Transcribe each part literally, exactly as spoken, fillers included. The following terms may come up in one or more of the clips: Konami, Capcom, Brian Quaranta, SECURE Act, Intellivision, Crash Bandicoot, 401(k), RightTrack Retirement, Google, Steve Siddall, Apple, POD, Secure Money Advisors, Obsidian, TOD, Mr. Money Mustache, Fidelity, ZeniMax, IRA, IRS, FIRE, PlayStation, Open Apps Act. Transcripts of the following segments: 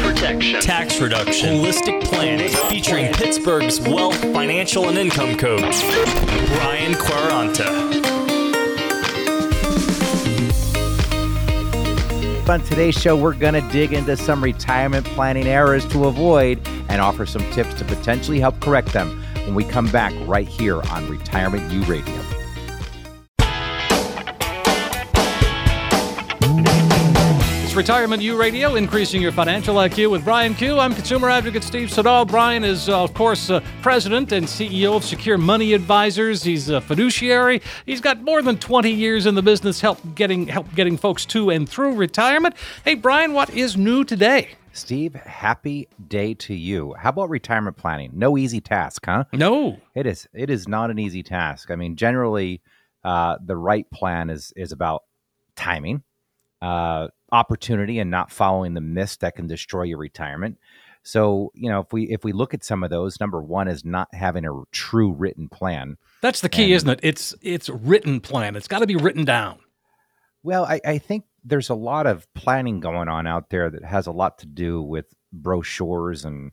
protection, tax reduction, holistic planning, featuring Pittsburgh's wealth, financial, and income coach, Brian Quaranta. On today's show, we're going to dig into some retirement planning errors to avoid and offer some tips to potentially help correct them when we come back right here on Retirement U Radio. Retirement U Radio, increasing your financial I Q with Brian Q. I'm consumer advocate Steve Siddall. Brian is, uh, of course, uh, president and C E O of Secure Money Advisors. He's a fiduciary. He's got more than twenty years in the business, help getting help getting folks to and through retirement. Hey, Brian, what is new today? Steve, happy day to you. How about retirement planning? No easy task, huh? No, it is. It is not an easy task. I mean, generally, uh, the right plan is is about timing. Uh, opportunity and not following the mist that can destroy your retirement. So, you know, if we if we look at some of those, number one is not having a true written plan. That's the key, and, isn't it? It's it's written plan. It's got to be written down. Well, I, I think there's a lot of planning going on out there that has a lot to do with brochures and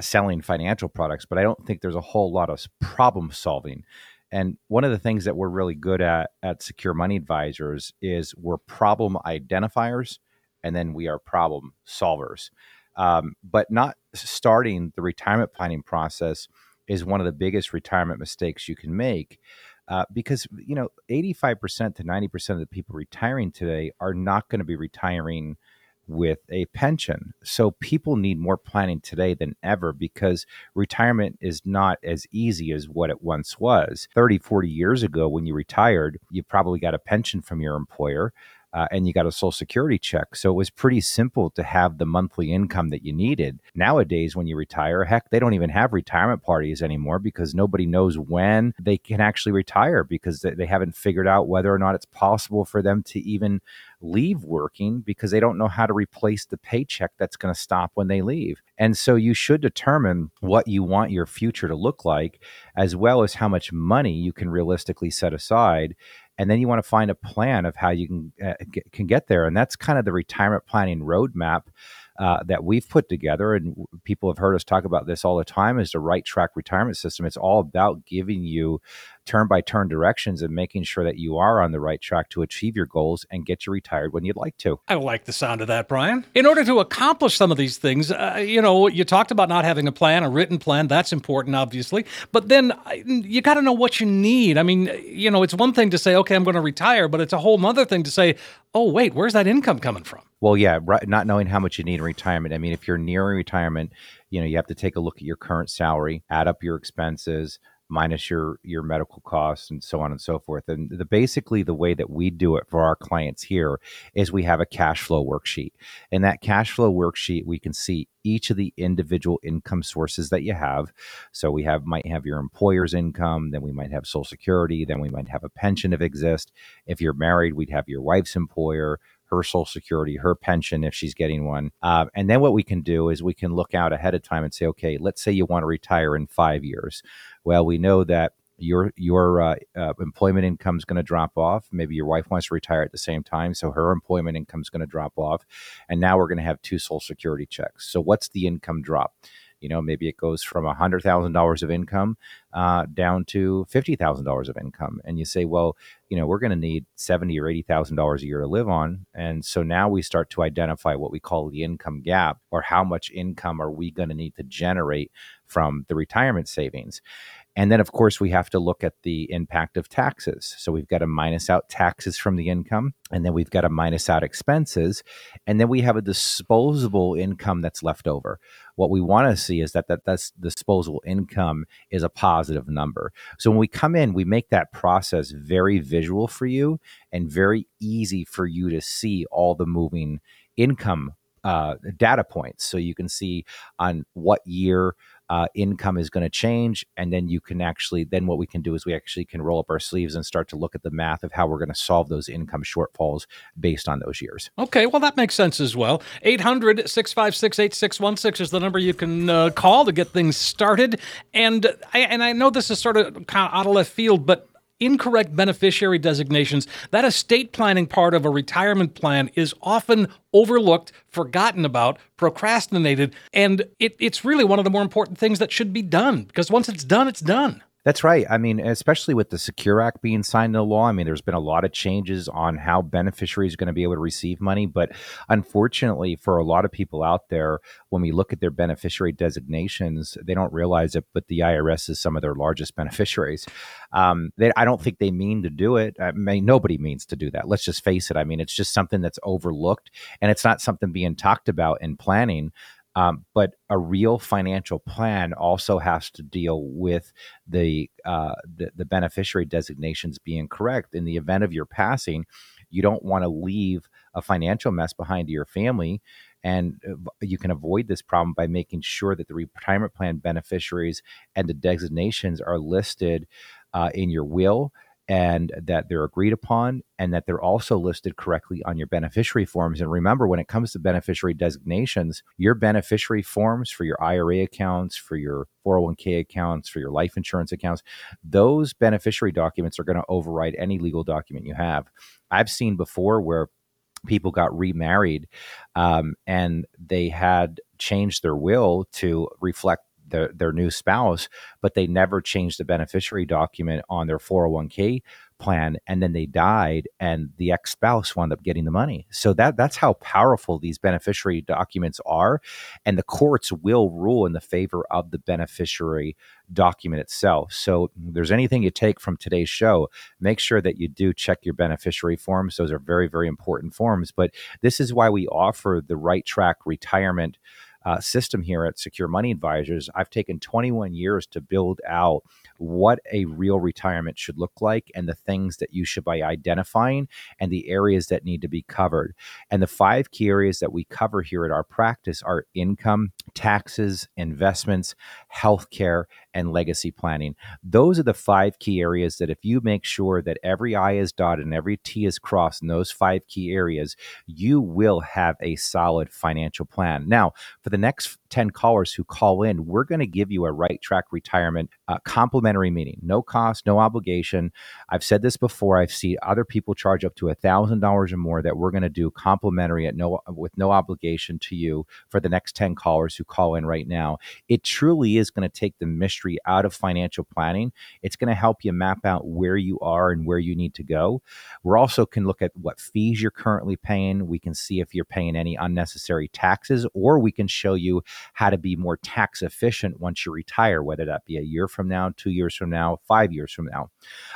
selling financial products, but I don't think there's a whole lot of problem solving. And one of the things that we're really good at at Secure Money Advisors is we're problem identifiers, and then we are problem solvers. Um, but not starting the retirement planning process is one of the biggest retirement mistakes you can make, uh, because, you know, eighty-five percent to ninety percent of the people retiring today are not going to be retiring with a pension. So people need more planning today than ever, because retirement is not as easy as what it once was. thirty, forty years ago, when you retired, you probably got a pension from your employer uh, and you got a Social Security check. So it was pretty simple to have the monthly income that you needed. Nowadays, when you retire, heck, they don't even have retirement parties anymore, because nobody knows when they can actually retire, because they haven't figured out whether or not it's possible for them to even leave working, because they don't know how to replace the paycheck that's going to stop when they leave. And so you should determine what you want your future to look like, as well as how much money you can realistically set aside. And then you want to find a plan of how you can uh, get, can get there. And that's kind of the retirement planning roadmap uh, that we've put together. And people have heard us talk about this all the time, is the RightTrack Retirement System. It's all about giving you turn-by-turn directions and making sure that you are on the right track to achieve your goals and get you retired when you'd like to. I like the sound of that, Brian. In order to accomplish some of these things, uh, you know, you talked about not having a plan, a written plan. That's important, obviously. But then you got to know what you need. I mean, you know, it's one thing to say, okay, I'm going to retire, but it's a whole other thing to say, oh, wait, where's that income coming from? Well, yeah, right, not knowing how much you need in retirement. I mean, if you're nearing retirement, you know, you have to take a look at your current salary, add up your expenses, minus your your medical costs, and so on and so forth. And the basically the way that we do it for our clients here is we have a cash flow worksheet. In that cash flow worksheet, we can see each of the individual income sources that you have. So we have might have your employer's income, then we might have Social Security, then we might have a pension if exist. If you're married, we'd have your wife's employer, her Social Security, her pension, if she's getting one. Uh, and then what we can do is we can look out ahead of time and say, okay, let's say you want to retire in five years. Well, we know that your your uh, uh, employment income is going to drop off. Maybe your wife wants to retire at the same time, so her employment income is going to drop off. And now we're going to have two Social Security checks. So what's the income drop? You know, maybe it goes from one hundred thousand dollars of income uh, down to fifty thousand dollars of income. And you say, well, you know, we're going to need seventy thousand dollars or eighty thousand dollars a year to live on. And so now we start to identify what we call the income gap, or how much income are we going to need to generate from the retirement savings. And then, of course, we have to look at the impact of taxes. So we've got to minus out taxes from the income, and then we've got to minus out expenses, and then we have a disposable income that's left over. What we want to see is that that that's disposable income is a positive number. So when we come in, we make that process very visual for you and very easy for you to see all the moving income uh, data points. So you can see on what year, uh, income is going to change. And then you can actually, then what we can do is we actually can roll up our sleeves and start to look at the math of how we're going to solve those income shortfalls based on those years. Okay, well, that makes sense as well. eight hundred, six five six, eight six one six is the number you can uh, call to get things started. And I, and I know this is sort of kind of out of left field, but incorrect beneficiary designations, that estate planning part of a retirement plan is often overlooked, forgotten about, procrastinated, and it, it's really one of the more important things that should be done, because once it's done, it's done. That's right. I mean, especially with the SECURE Act being signed into law, I mean, there's been a lot of changes on how beneficiaries are going to be able to receive money. But unfortunately, for a lot of people out there, when we look at their beneficiary designations, they don't realize it, but the I R S is some of their largest beneficiaries. Um, they, I don't think they mean to do it. I mean, nobody means to do that. Let's just face it. I mean, it's just something that's overlooked, and it's not something being talked about in planning. Um, but a real financial plan also has to deal with the, uh, the the beneficiary designations being correct. In the event of your passing, you don't want to leave a financial mess behind to your family. And you can avoid this problem by making sure that the retirement plan beneficiaries and the designations are listed uh, in your will, and that they're agreed upon, and that they're also listed correctly on your beneficiary forms. And remember, when it comes to beneficiary designations, your beneficiary forms for your I R A accounts, for your four oh one k accounts, for your life insurance accounts, those beneficiary documents are going to override any legal document you have. I've seen before where people got remarried um, and they had changed their will to reflect Their, their new spouse, but they never changed the beneficiary document on their four oh one k plan, and then they died, and the ex-spouse wound up getting the money. So that that's how powerful these beneficiary documents are, and the courts will rule in the favor of the beneficiary document itself. So if there's anything you take from today's show, make sure that you do check your beneficiary forms. Those are very, very important forms, but this is why we offer the RightTrack Retirement Uh, system here at Secure Money Advisors. I've taken twenty-one years to build out what a real retirement should look like, and the things that you should be identifying, and the areas that need to be covered. And the five key areas that we cover here at our practice are income, taxes, investments, healthcare, and legacy planning. Those are the five key areas that if you make sure that every I is dotted and every T is crossed in those five key areas, you will have a solid financial plan. Now, for the next ten callers who call in, we're going to give you a RightTrack Retirement uh, complimentary meeting. No cost, no obligation. I've said this before. I've seen other people charge up to one thousand dollars or more that we're going to do complimentary at no with no obligation to you for the next ten callers who call in right now. It truly is going to take the mystery out of financial planning. It's going to help you map out where you are and where you need to go. We're also can look at what fees you're currently paying. We can see if you're paying any unnecessary taxes, or we can show you how to be more tax efficient once you retire, whether that be a year from now, two years from now, five years from now.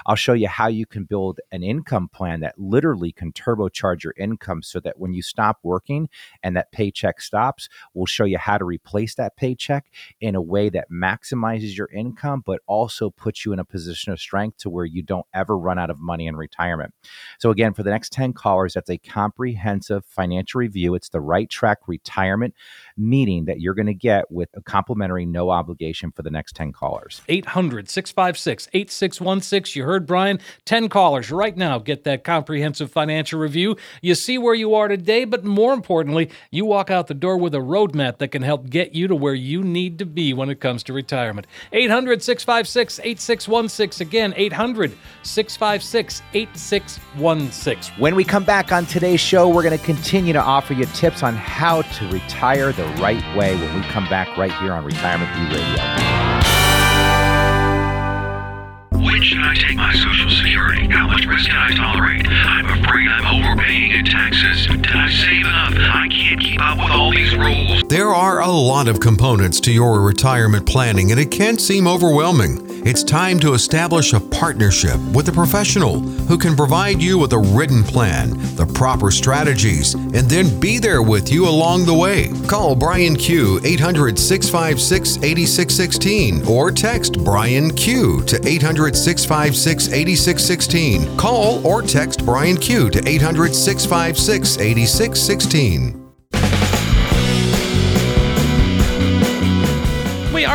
I'll show you how you can build an income plan that literally can turbocharge your income, so that when you stop working and that paycheck stops, we'll show you how to replace that paycheck in a way that maximizes your income, but also puts you in a position of strength to where you don't ever run out of money in retirement. So again, for the next ten callers, that's a comprehensive financial review. It's the RightTrack Retirement meeting that you're going to get with a complimentary, no obligation for the next ten callers. eight hundred, six five six, eight six one six. You heard Brian, ten callers right now. Get that comprehensive financial review. You see where you are today, but more importantly, you walk out the door with a roadmap that can help get you to where you need to be when it comes to retirement. eight hundred, six five six, eight six one six. Again, eight hundred, six five six, eight six one six. When we come back on today's show, we're going to continue to offer you tips on how to retire the right way when we come back right here on Retirement View Radio. When should I take my Social Security? How much risk can I tolerate? I'm afraid I'm overpaying in taxes. Did I save enough? I can't keep up with all these rules. There are a lot of components to your retirement planning, and it can seem overwhelming. It's time to establish a partnership with a professional who can provide you with a written plan, the proper strategies, and then be there with you along the way. Call Brian Q, eight hundred, six five six, eight six one six, or text Brian Q to eight hundred, six five six, eight six one six. Call or text Brian Q to eight hundred, six five six, eight six one six.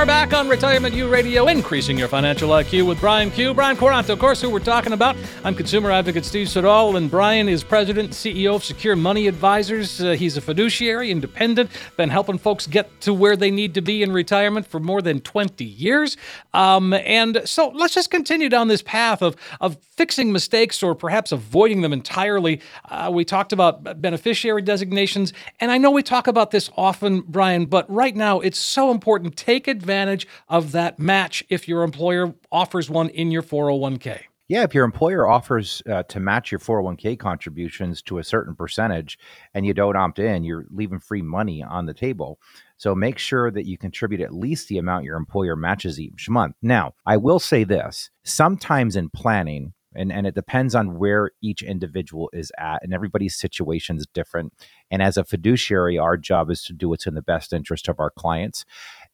are back on Retirement U Radio, increasing your financial I Q with Brian Q. Brian Quaranta, of course, who we're talking about. I'm consumer advocate Steve Siddall, and Brian is president and C E O of Secure Money Advisors. Uh, he's a fiduciary, independent, been helping folks get to where they need to be in retirement for more than twenty years. Um, and so let's just continue down this path of, of fixing mistakes or perhaps avoiding them entirely. Uh, we talked about beneficiary designations, and I know we talk about this often, Brian, but right now it's so important. Take advantage of that match if your employer offers one in your four oh one k. Yeah, if your employer offers uh, to match your four oh one k contributions to a certain percentage and you don't opt in, you're leaving free money on the table. So make sure that you contribute at least the amount your employer matches each month. Now, I will say this, sometimes in planning, And and it depends on where each individual is at, and everybody's situation is different. And as a fiduciary, our job is to do what's in the best interest of our clients.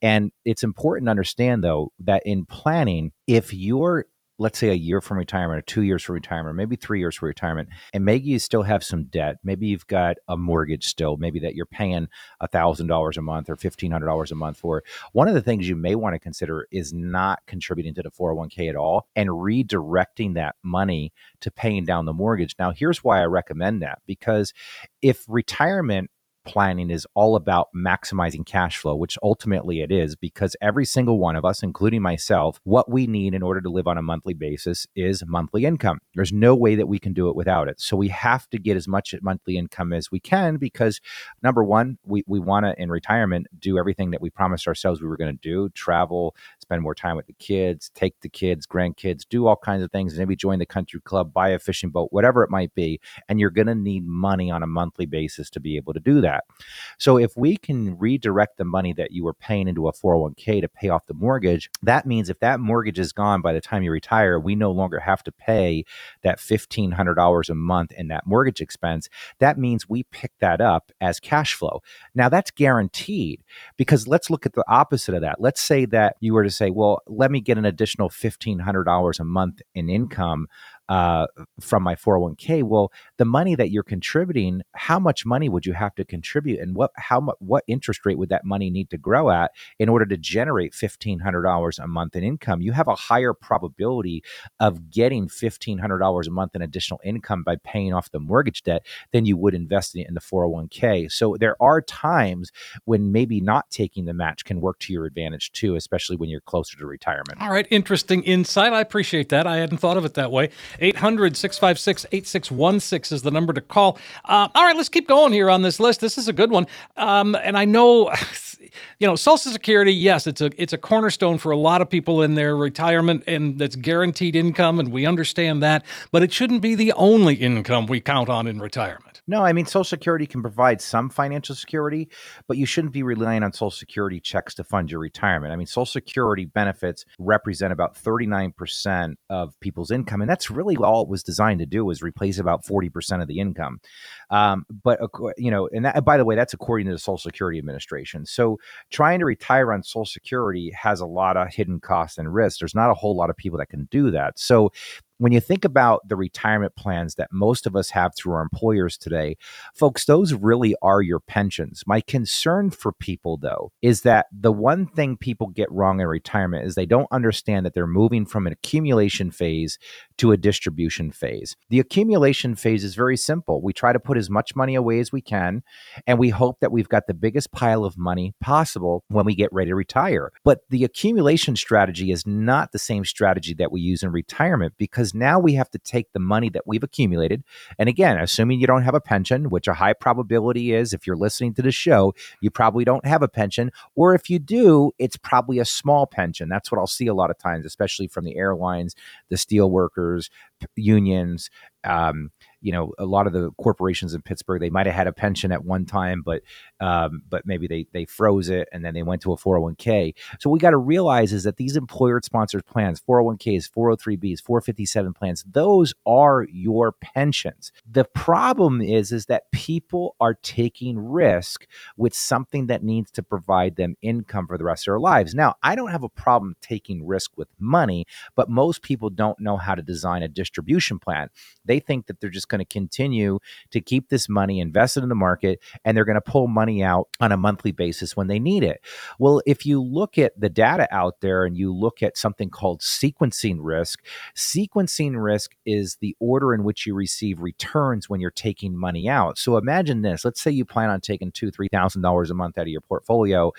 And it's important to understand, though, that in planning, if you're, let's say, a year from retirement or two years from retirement, maybe three years from retirement, and maybe you still have some debt, maybe you've got a mortgage still, maybe that you're paying one thousand dollars a month or fifteen hundred dollars a month for, one of the things you may want to consider is not contributing to the four oh one k at all and redirecting that money to paying down the mortgage. Now, here's why I recommend that, because if retirement planning is all about maximizing cash flow, which ultimately it is, because every single one of us, including myself, what we need in order to live on a monthly basis is monthly income. There's no way that we can do it without it. So we have to get as much monthly income as we can, because number one, we, we want to, in retirement, do everything that we promised ourselves we were going to do, travel, spend more time with the kids, take the kids, grandkids, do all kinds of things, maybe join the country club, buy a fishing boat, whatever it might be. And you're going to need money on a monthly basis to be able to do that. So if we can redirect the money that you were paying into a four oh one k to pay off the mortgage, that means if that mortgage is gone by the time you retire, we no longer have to pay that fifteen hundred dollars a month in that mortgage expense. That means we pick that up as cash flow. Now that's guaranteed, because let's look at the opposite of that. Let's say that you were to say, well, let me get an additional fifteen hundred dollars a month in income Uh, from my four oh one k. Well, the money that you're contributing, how much money would you have to contribute, and what how mu- what interest rate would that money need to grow at in order to generate fifteen hundred dollars a month in income? You have a higher probability of getting fifteen hundred dollars a month in additional income by paying off the mortgage debt than you would investing it in the four oh one k. So there are times when maybe not taking the match can work to your advantage too, especially when you're closer to retirement. All right, interesting insight. I appreciate that. I hadn't thought of it that way. eight hundred, six five six, eight six one six is the number to call. Uh, all right, let's keep going here on this list. This is a good one. Um, and I know, you know, Social Security, yes, it's a it's a cornerstone for a lot of people in their retirement, and that's guaranteed income, and we understand that. But it shouldn't be the only income we count on in retirement. No, I mean, Social Security can provide some financial security, but you shouldn't be relying on Social Security checks to fund your retirement. I mean, Social Security benefits represent about thirty-nine percent of people's income, and that's really Really, all it was designed to do was replace about forty percent of the income. Um, but, you know, and that, by the way, that's according to the Social Security Administration. So trying to retire on Social Security has a lot of hidden costs and risks. There's not a whole lot of people that can do that. So when you think about the retirement plans that most of us have through our employers today, folks, those really are your pensions. My concern for people, though, is that the one thing people get wrong in retirement is they don't understand that they're moving from an accumulation phase to a distribution phase. The accumulation phase is very simple. We try to put as much money away as we can, and we hope that we've got the biggest pile of money possible when we get ready to retire. But the accumulation strategy is not the same strategy that we use in retirement, because now we have to take the money that we've accumulated. And again, assuming you don't have a pension, which a high probability is, if you're listening to the show, you probably don't have a pension. Or if you do, it's probably a small pension. That's what I'll see a lot of times, especially from the airlines, the steel workers, unions, um, you know, a lot of the corporations in Pittsburgh, they might have had a pension at one time, but um, but maybe they they froze it and then they went to a four oh one k. So we got to realize is that these employer-sponsored plans, four oh one k's, four oh three b's, four fifty-seven plans, those are your pensions. The problem is, is that people are taking risk with something that needs to provide them income for the rest of their lives. Now, I don't have a problem taking risk with money, but most people don't know how to design a distribution plan. They think that they're just going to continue to keep this money invested in the market, and they're going to pull money out on a monthly basis when they need it. Well, if you look at the data out there and you look at something called sequencing risk, sequencing risk is the order in which you receive returns when you're taking money out. So imagine this. Let's say you plan on taking two thousand dollars, three thousand dollars a month out of your portfolio.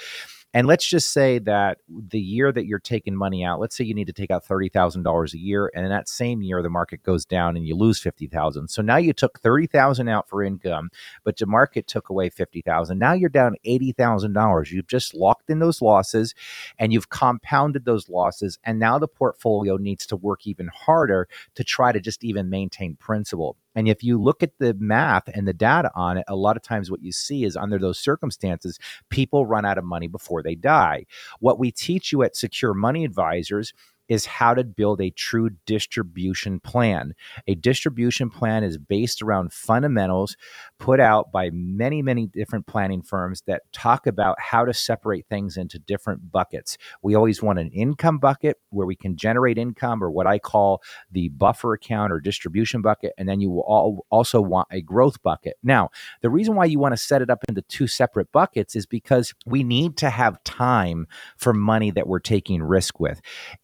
And let's just say that the year that you're taking money out, let's say you need to take out thirty thousand dollars a year. And in that same year, the market goes down and you lose fifty thousand dollars. So now you took thirty thousand dollars out for income, but the market took away fifty thousand dollars. Now you're down eighty thousand dollars. You've just locked in those losses and you've compounded those losses. And now the portfolio needs to work even harder to try to just even maintain principal. And if you look at the math and the data on it, a lot of times what you see is under those circumstances, people run out of money before they die. What we teach you at Secure Money Advisors is how to build a true distribution plan. A distribution plan is based around fundamentals put out by many, many different planning firms that talk about how to separate things into different buckets. We always want an income bucket where we can generate income, or what I call the buffer account or distribution bucket. And then you will all also want a growth bucket. Now, the reason why you want to set it up into two separate buckets is because we need to have time for money that we're taking risk with.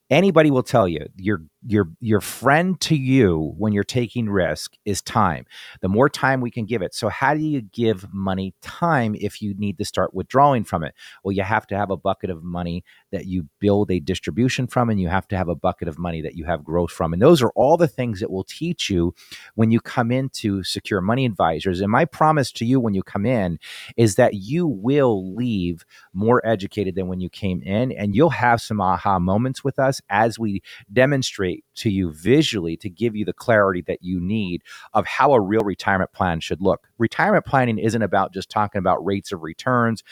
Anybody will tell you your your your friend to you when you're taking risk is time. The more time we can give it. So how do you give money time if you need to start withdrawing from it? Well, you have to have a bucket of money that you build a distribution from, and you have to have a bucket of money that you have growth from. And those are all the things that we'll teach you when you come into Secure Money Advisors. And my promise to you when you come in is that you will leave more educated than when you came in, and you'll have some aha moments with us as we demonstrate to you visually to give you the clarity that you need of how a real retirement plan should look. Retirement planning isn't about just talking about rates of returns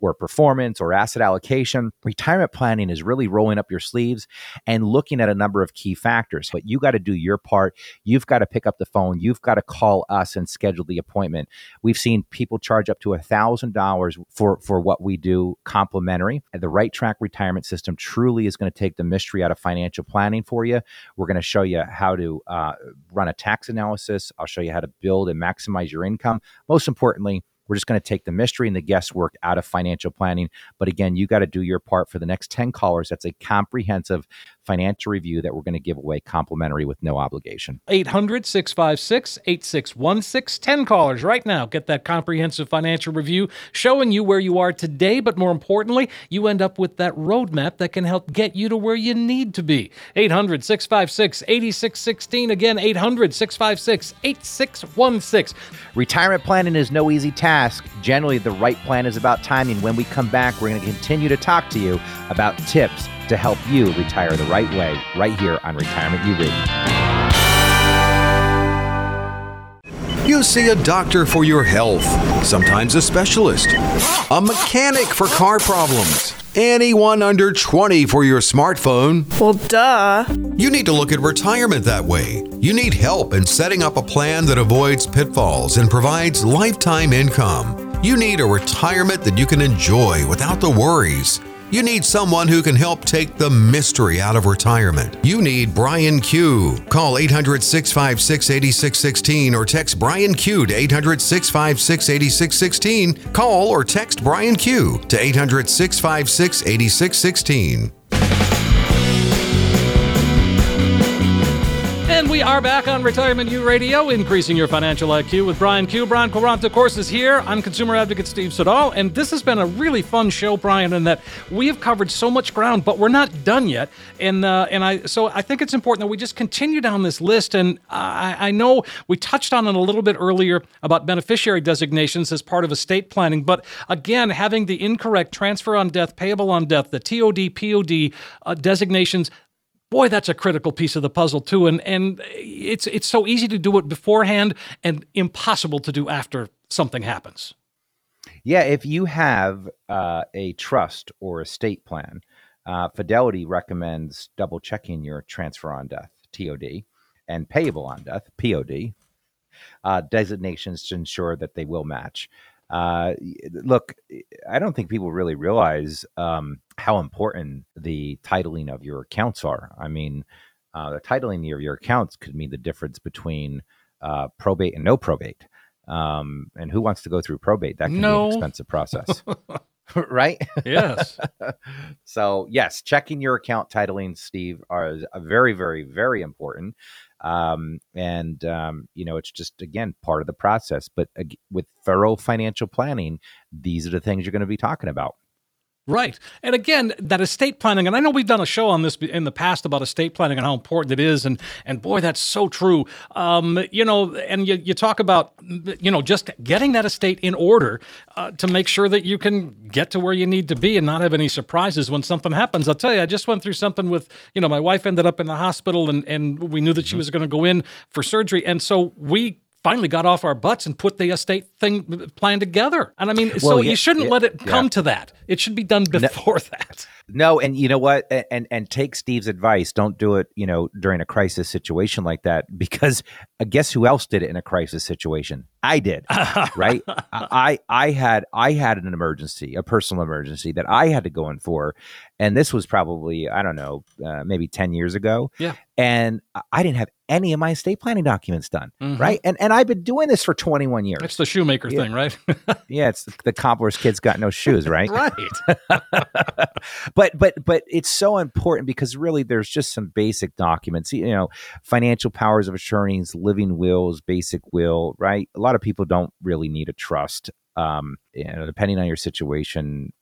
or performance or asset allocation. Retirement planning is really rolling up your sleeves and looking at a number of key factors. But you got to do your part. You've got to pick up the phone. You've got to call us and schedule the appointment. We've seen people charge up to one thousand dollars for, for what we do complimentary. The RightTrack Retirement System truly is going to take the mystery out of financial planning for you. We're going to show you how to uh, run a tax analysis. I'll show you how to build and maximize your income. Most importantly, we're just going to take the mystery and the guesswork out of financial planning. But again, you got to do your part. For the next ten callers, that's a comprehensive financial review that we're going to give away complimentary with no obligation. eight hundred, six five six, eight six one six. ten callers right now. Get that comprehensive financial review showing you where you are today, but more importantly, you end up with that roadmap that can help get you to where you need to be. eight hundred, six five six, eight six one six. Again, eight hundred, six five six, eight six one six. Retirement planning is no easy task. Generally, the right plan is about timing. When we come back, we're going to continue to talk to you about tips to help you retire the right way, right here on Retirement U Radio. You see a doctor for your health, sometimes a specialist, a mechanic for car problems, anyone under twenty for your smartphone. Well, duh. You need to look at retirement that way. You need help in setting up a plan that avoids pitfalls and provides lifetime income. You need a retirement that you can enjoy without the worries. You need someone who can help take the mystery out of retirement. You need Brian Q. Call eight hundred, six five six, eight six one six or text Brian Q to eight hundred, six five six, eight six one six. Call or text Brian Q to eight hundred, six five six, eight six one six. And we are back on Retirement U Radio, increasing your financial I Q with Brian Q. Brian Quaranta, of course, is here. I'm consumer advocate Steve Siddall, and this has been a really fun show, Brian, in that we have covered so much ground, but we're not done yet. And uh, and I so I think it's important that we just continue down this list. And I, I know we touched on it a little bit earlier about beneficiary designations as part of estate planning, but again, having the incorrect transfer on death, payable on death, the T O D, P O D uh, designations. Boy, that's a critical piece of the puzzle, too. And and it's it's so easy to do it beforehand and impossible to do after something happens. Yeah, if you have uh, a trust or estate plan, uh, Fidelity recommends double checking your transfer on death, T O D, and payable on death, P O D, uh, designations to ensure that they will match. Uh, look, I don't think people really realize um, how important the titling of your accounts are. I mean, uh, the titling of your accounts could mean the difference between uh, probate and no probate. Um, and who wants to go through probate? That can no. be an expensive process, right? Yes. So yes, checking your account titling, Steve, are very, very, very important. Um, and, um, you know, it's just, again, part of the process, but uh, with thorough financial planning, these are the things you're going to be talking about. Right. And again, that estate planning, and I know we've done a show on this in the past about estate planning and how important it is. And, and boy, that's so true. Um, you know, and you, you talk about, you know, just getting that estate in order uh, to make sure that you can get to where you need to be and not have any surprises when something happens. I'll tell you, I just went through something with, you know, my wife ended up in the hospital and, and we knew that she was going to go in for surgery. And so we finally got off our butts and put the estate thing plan together. And I mean, well, so yeah, you shouldn't yeah, let it come yeah. to that. It should be done before no, that. No, and you know what? And and take Steve's advice. Don't do it, you know, during a crisis situation like that, because guess who else did it in a crisis situation? I did, right? I I had I had an emergency, a personal emergency that I had to go in for. And this was probably, I don't know, uh, maybe ten years ago. Yeah. And I didn't have any of my estate planning documents done, mm-hmm. right? And and I've been doing this for twenty-one years. That's the shoemaker yeah. thing, right? Yeah, it's the, the cobbler's kid's got no shoes, right? Right. But but but it's so important because really there's just some basic documents, you know, financial powers of attorneys, living wills, basic will, right? A lot of people don't really need a trust. Um, you know, depending on your situation,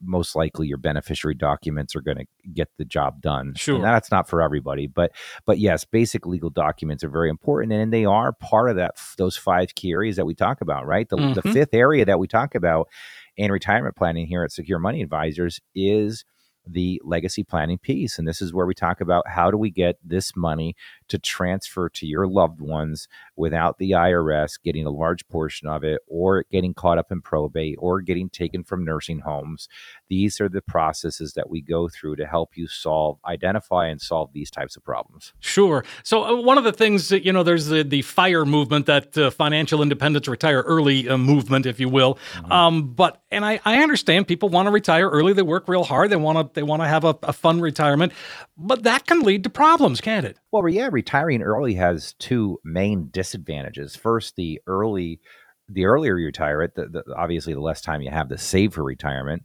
most likely your beneficiary documents are going to get the job done. Sure. And that's not for everybody, but, but yes, basic legal documents are very important. And they are part of that, those five key areas that we talk about, right? The, mm-hmm. the fifth area that we talk about in retirement planning here at Secure Money Advisors is the legacy planning piece. And this is where we talk about how do we get this money to transfer to your loved ones without the I R S getting a large portion of it, or getting caught up in probate, or getting taken from nursing homes. These are the processes that we go through to help you solve, identify and solve these types of problems. Sure. So uh, one of the things that, you know, there's the, the FIRE movement, that uh, financial independence, retire early uh, movement, if you will. Mm-hmm. Um, but, and I, I understand people want to retire early. They work real hard. They want to, They want to have a, a fun retirement, but that can lead to problems, can't it? Well, yeah, retiring early has two main disadvantages. First, the early, the earlier you retire, it, the, the, obviously the less time you have to save for retirement.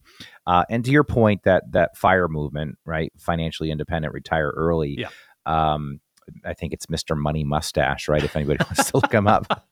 Uh, and to your point, that that FIRE movement, right, financially independent, retire early. Yeah. Um, I think it's Mister Money Mustache, right? If anybody wants to look him up.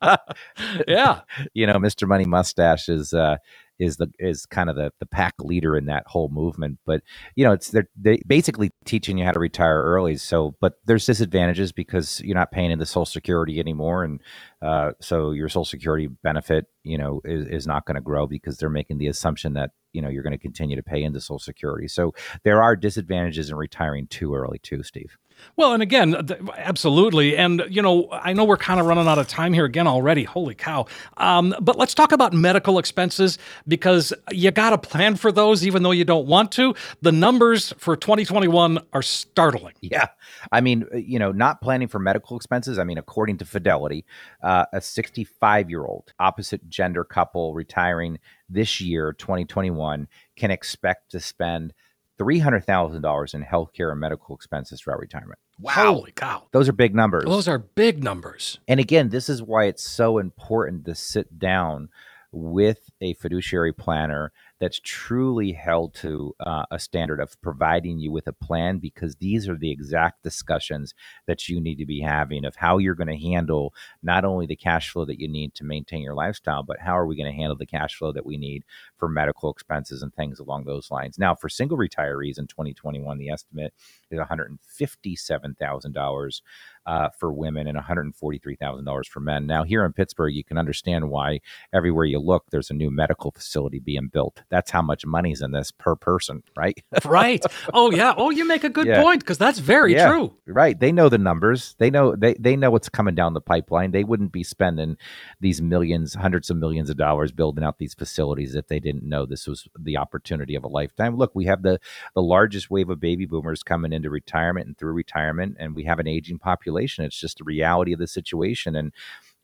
Yeah. You know, Mister Money Mustache is uh, is the is kind of the, the pack leader in that whole movement. But, you know, it's they're they basically teaching you how to retire early. So, but there's disadvantages because you're not paying into Social Security anymore. And uh, so your Social Security benefit, you know, is, is not going to grow because they're making the assumption that, you know, you're going to continue to pay into Social Security. So there are disadvantages in retiring too early too, Steve. Well, and again, th- absolutely. And, you know, I know we're kind of running out of time here again already. Holy cow. Um, but let's talk about medical expenses, because you got to plan for those even though you don't want to. The numbers for twenty twenty-one are startling. Yeah. I mean, you know, not planning for medical expenses. I mean, according to Fidelity, uh, a sixty-five-year-old opposite gender couple retiring this year, twenty twenty-one, can expect to spend three hundred thousand dollars in healthcare and medical expenses throughout retirement. Wow. Holy cow. Those are big numbers. Those are big numbers. And again, this is why it's so important to sit down with a fiduciary planner that's truly held to uh, a standard of providing you with a plan, because these are the exact discussions that you need to be having of how you're going to handle not only the cash flow that you need to maintain your lifestyle, but how are we going to handle the cash flow that we need for medical expenses and things along those lines. Now, for single retirees in twenty twenty-one, the estimate is one hundred fifty-seven thousand dollars uh, for women and one hundred forty-three thousand dollars for men. Now, here in Pittsburgh, you can understand why everywhere you look, there's a new medical facility being built. That's how much money's in this per person, right? Right. Oh, yeah. Oh, you make a good yeah. point, because that's very yeah. true. Right. They know the numbers. They know they they know what's coming down the pipeline. They wouldn't be spending these millions, hundreds of millions of dollars building out these facilities if they didn't know this was the opportunity of a lifetime. Look, we have the, the largest wave of baby boomers coming into retirement and through retirement, and we have an aging population. It's just the reality of the situation. And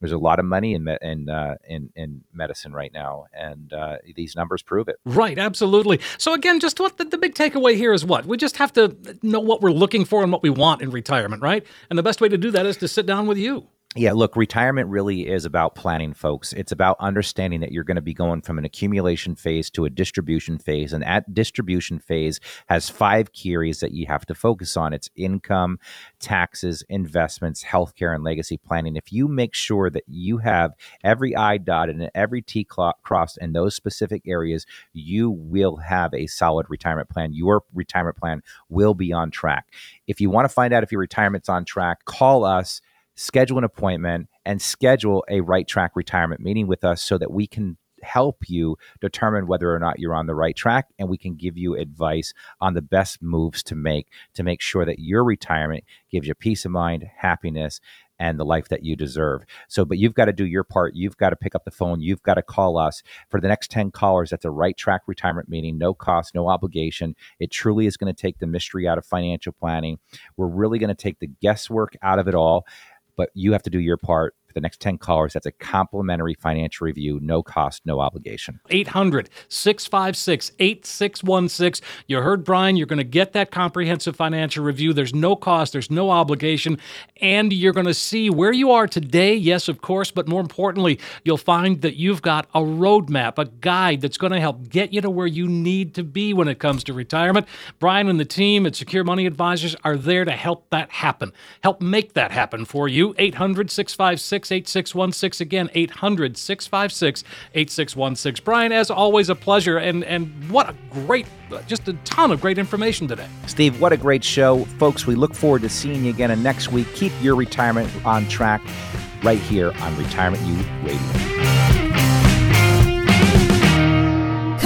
there's a lot of money in me- in, uh, in in medicine right now, and uh, these numbers prove it. Right, absolutely. So again, just what the, the big takeaway here is what? We just have to know what we're looking for and what we want in retirement, right? And the best way to do that is to sit down with you. Yeah, look, retirement really is about planning, folks. It's about understanding that you're going to be going from an accumulation phase to a distribution phase. And that distribution phase has five key areas that you have to focus on. It's income, taxes, investments, healthcare, and legacy planning. If you make sure that you have every I dotted and every T crossed in those specific areas, you will have a solid retirement plan. Your retirement plan will be on track. If you want to find out if your retirement's on track, call us. Schedule an appointment and schedule a Right Track retirement meeting with us so that we can help you determine whether or not you're on the right track, and we can give you advice on the best moves to make to make sure that your retirement gives you peace of mind, happiness, and the life that you deserve. So, but you've got to do your part. You've got to pick up the phone. You've got to call us. For the next ten callers, that's a Right Track retirement meeting, no cost, no obligation. It truly is going to take the mystery out of financial planning. We're really going to take the guesswork out of it all. But you have to do your part. For the next ten callers, that's a complimentary financial review, no cost, no obligation. eight hundred, six five six, eight six one six. You heard, Brian, you're going to get that comprehensive financial review. There's no cost, there's no obligation, and you're going to see where you are today, yes, of course, but more importantly, you'll find that you've got a roadmap, a guide that's going to help get you to where you need to be when it comes to retirement. Brian and the team at Secure Money Advisors are there to help that happen, help make that happen for you. eight hundred, six five six, eight six one six. Again, eight hundred, six five six, eight six one six. Brian, as always, a pleasure, and and what a great, just a ton of great information today. Steve, what a great show. Folks, we look forward to seeing you again, and next week, keep your retirement on track right here on Retirement U Radio.